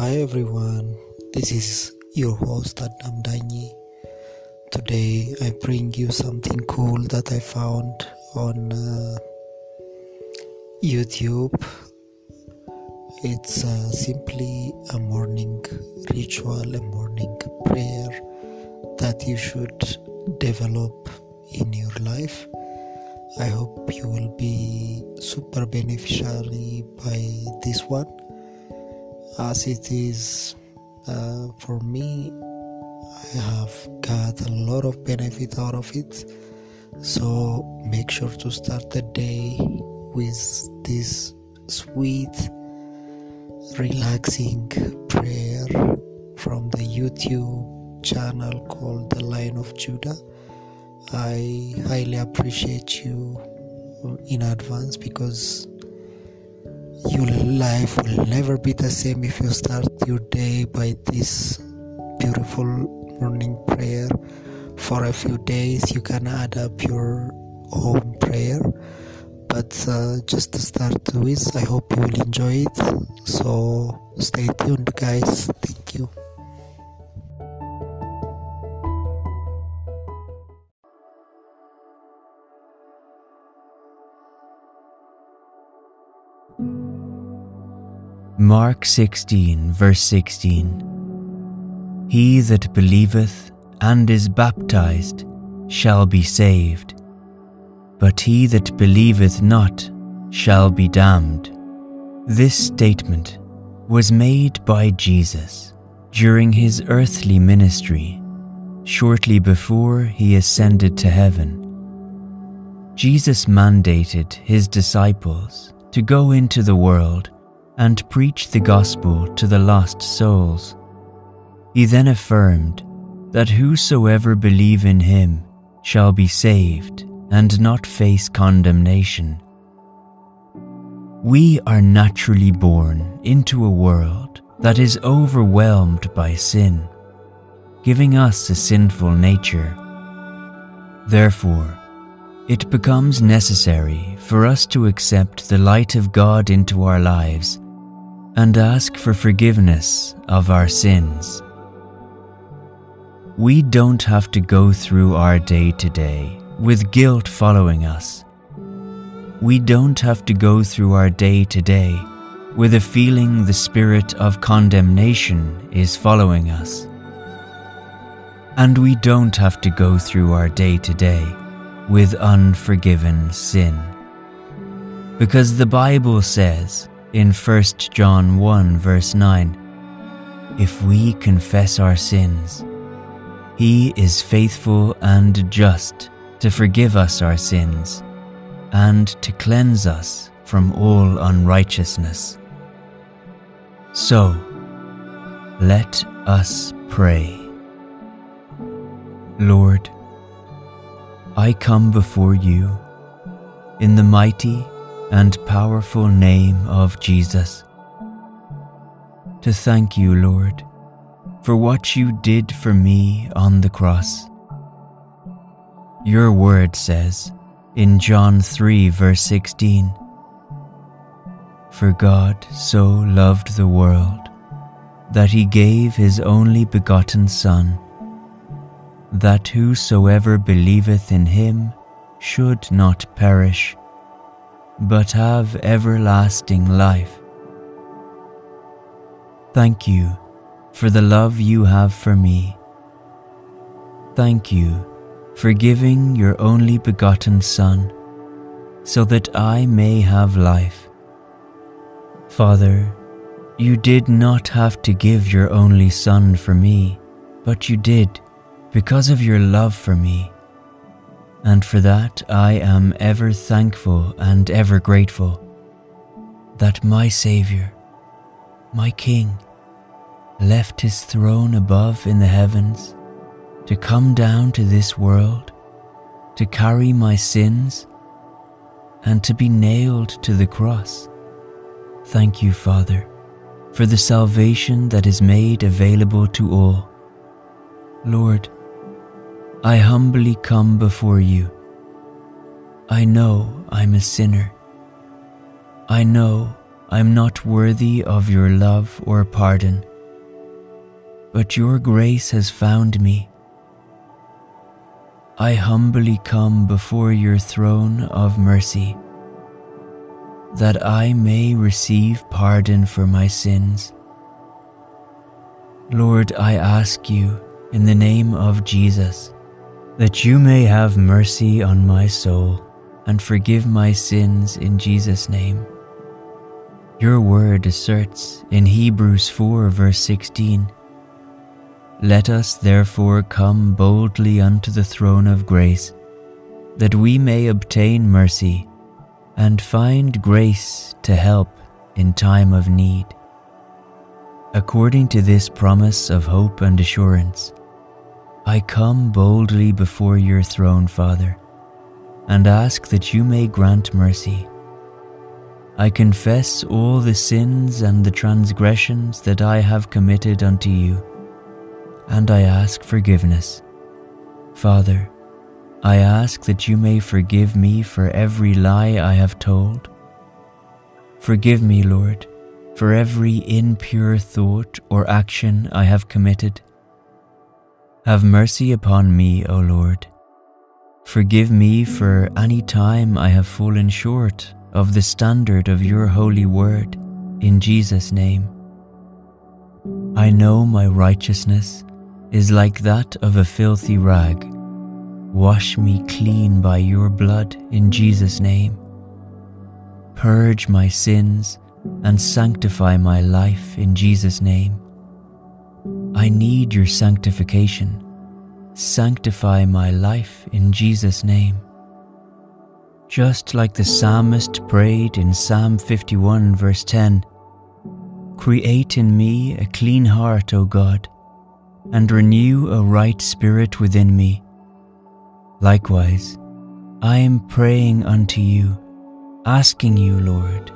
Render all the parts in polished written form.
Hi everyone, this is your host Adnan Dani. Today I bring you something cool that I found on YouTube. It's simply a morning ritual, a morning prayer that you should develop in your life. I hope you will be super beneficiary by this one, as it is for me. I have got a lot of benefit out of it, so make sure to start the day with this sweet, relaxing prayer from the YouTube channel called the Lion of Judah. I highly appreciate you in advance, because your life will never be the same if you start your day by this beautiful morning prayer. For a few days you can add up your own prayer, but just to start with, I hope you will enjoy it. So stay tuned, guys. Thank you. Mark 16, verse 16. He that believeth and is baptized shall be saved, but he that believeth not shall be damned. This statement was made by Jesus during his earthly ministry, shortly before he ascended to heaven. Jesus mandated his disciples to go into the world and preach the gospel to the lost souls. He then affirmed that whosoever believe in him shall be saved and not face condemnation. We are naturally born into a world that is overwhelmed by sin, giving us a sinful nature. Therefore, it becomes necessary for us to accept the light of God into our lives and ask for forgiveness of our sins. We don't have to go through our day to day with guilt following us. We don't have to go through our day to day with a feeling the spirit of condemnation is following us. And we don't have to go through our day to day with unforgiven sin. Because the Bible says, in 1 John 1 verse 9, if we confess our sins, he is faithful and just to forgive us our sins and to cleanse us from all unrighteousness. So, let us pray. Lord, I come before you in the mighty and powerful name of Jesus, to thank you, Lord, for what you did for me on the cross. Your word says in John 3 verse 16, for God so loved the world that he gave his only begotten Son, that whosoever believeth in him should not perish, but have everlasting life. Thank you for the love you have for me. Thank you for giving your only begotten Son, so that I may have life. Father, you did not have to give your only Son for me, but you did, because of your love for me. And for that I am ever thankful and ever grateful, that my Saviour, my King, left his throne above in the heavens to come down to this world, to carry my sins and to be nailed to the cross. Thank you, Father, for the salvation that is made available to all. Lord, I humbly come before you. I know I'm a sinner. I know I am not worthy of your love or pardon, but your grace has found me. I humbly come before your throne of mercy, that I may receive pardon for my sins. Lord, I ask you in the name of Jesus, that you may have mercy on my soul and forgive my sins in Jesus' name. Your word asserts in Hebrews 4 verse 16, "Let us therefore come boldly unto the throne of grace, that we may obtain mercy and find grace to help in time of need." According to this promise of hope and assurance, I come boldly before your throne, Father, and ask that you may grant mercy. I confess all the sins and the transgressions that I have committed unto you, and I ask forgiveness. Father, I ask that you may forgive me for every lie I have told. Forgive me, Lord, for every impure thought or action I have committed. Have mercy upon me, O Lord. Forgive me for any time I have fallen short of the standard of your holy word, in Jesus' name. I know my righteousness is like that of a filthy rag. Wash me clean by your blood, in Jesus' name. Purge my sins and sanctify my life, in Jesus' name. I need your sanctification. Sanctify my life in Jesus' name. Just like the psalmist prayed in Psalm 51 verse 10, "Create in me a clean heart, O God, and renew a right spirit within me." Likewise, I am praying unto you, asking you, Lord,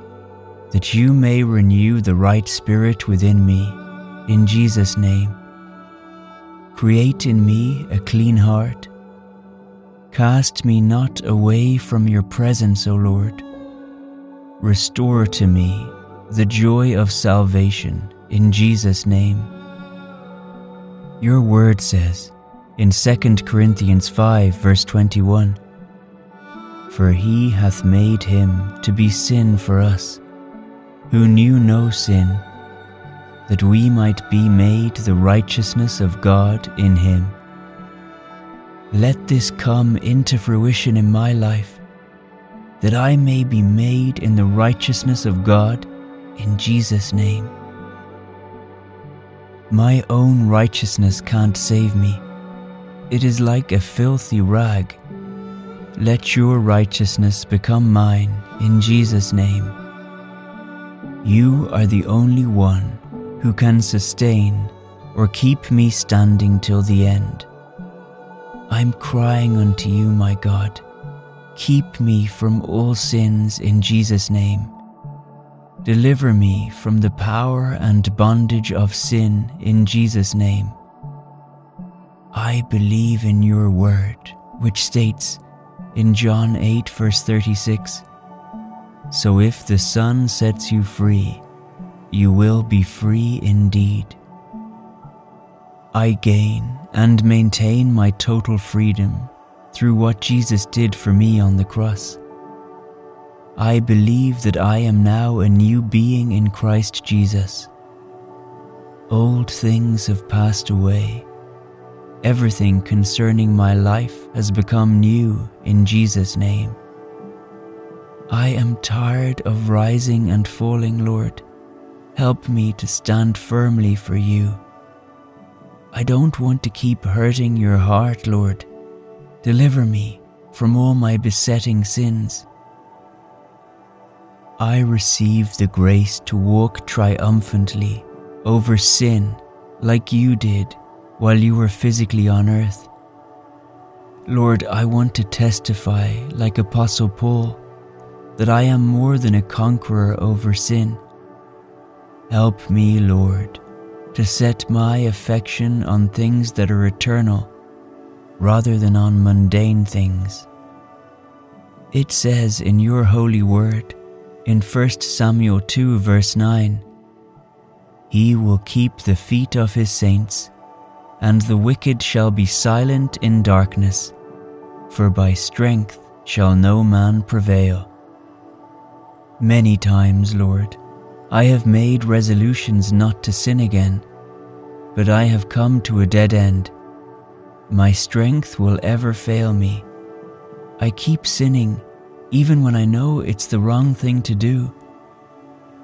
that you may renew the right spirit within me, in Jesus' name. Create in me a clean heart. Cast me not away from your presence, O Lord. Restore to me the joy of salvation, in Jesus' name. Your word says in 2 Corinthians 5 verse 21, "For he hath made him to be sin for us, who knew no sin, that we might be made the righteousness of God in him." Let this come into fruition in my life, that I may be made in the righteousness of God, in Jesus' name. My own righteousness can't save me. It is like a filthy rag. Let your righteousness become mine, in Jesus' name. You are the only one who can sustain or keep me standing till the end. I'm crying unto you, my God. Keep me from all sins, in Jesus' name. Deliver me from the power and bondage of sin, in Jesus' name. I believe in your word, which states in John 8 verse 36, "So if the Son sets you free, you will be free indeed." I gain and maintain my total freedom through what Jesus did for me on the cross. I believe that I am now a new being in Christ Jesus. Old things have passed away. Everything concerning my life has become new, in Jesus' name. I am tired of rising and falling, Lord. Help me to stand firmly for you. I don't want to keep hurting your heart, Lord. Deliver me from all my besetting sins. I receive the grace to walk triumphantly over sin like you did while you were physically on earth. Lord, I want to testify like Apostle Paul that I am more than a conqueror over sin. Help me, Lord, to set my affection on things that are eternal rather than on mundane things. It says in your holy word in 1 Samuel 2 verse 9, "He will keep the feet of his saints, and the wicked shall be silent in darkness, for by strength shall no man prevail." Many times, Lord, I have made resolutions not to sin again, but I have come to a dead end. My strength will ever fail me. I keep sinning, even when I know it's the wrong thing to do.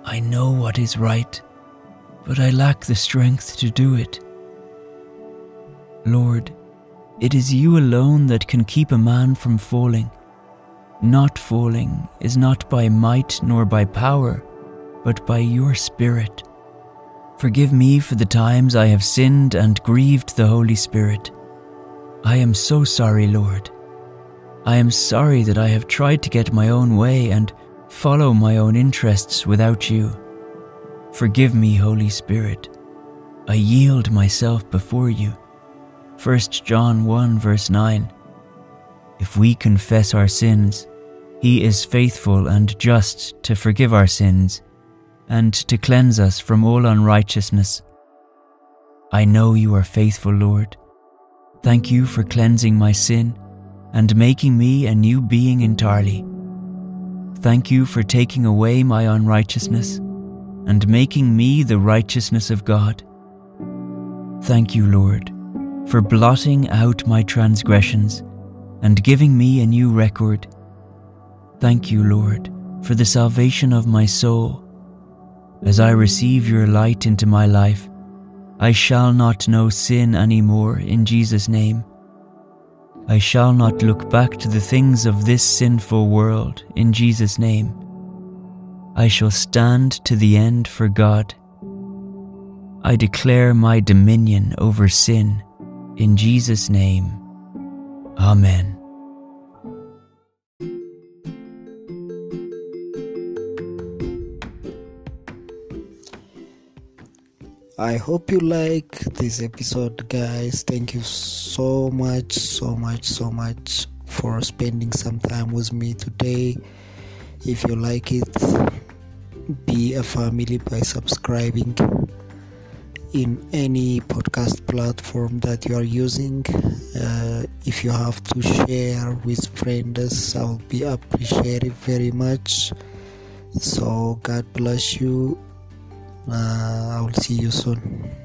I know what is right, but I lack the strength to do it. Lord, it is you alone that can keep a man from falling. Not falling is not by might nor by power, but by your Spirit. Forgive me for the times I have sinned and grieved the Holy Spirit. I am so sorry, Lord. I am sorry that I have tried to get my own way and follow my own interests without you. Forgive me, Holy Spirit. I yield myself before you. 1 John 1 verse 9. If we confess our sins, He is faithful and just to forgive our sins and to cleanse us from all unrighteousness. I know you are faithful, Lord. Thank you for cleansing my sin and making me a new being entirely. Thank you for taking away my unrighteousness and making me the righteousness of God. Thank you, Lord, for blotting out my transgressions and giving me a new record. Thank you, Lord, for the salvation of my soul. As I receive your light into my life, I shall not know sin anymore in Jesus' name. I shall not look back to the things of this sinful world in Jesus' name. I shall stand to the end for God. I declare my dominion over sin in Jesus' name. Amen. I hope you like this episode, guys. Thank you so much for spending some time with me today. If you like it, be a family by subscribing in any podcast platform that you are using. If you have to share with friends, I will be appreciative very much. So God bless you. I will see you soon.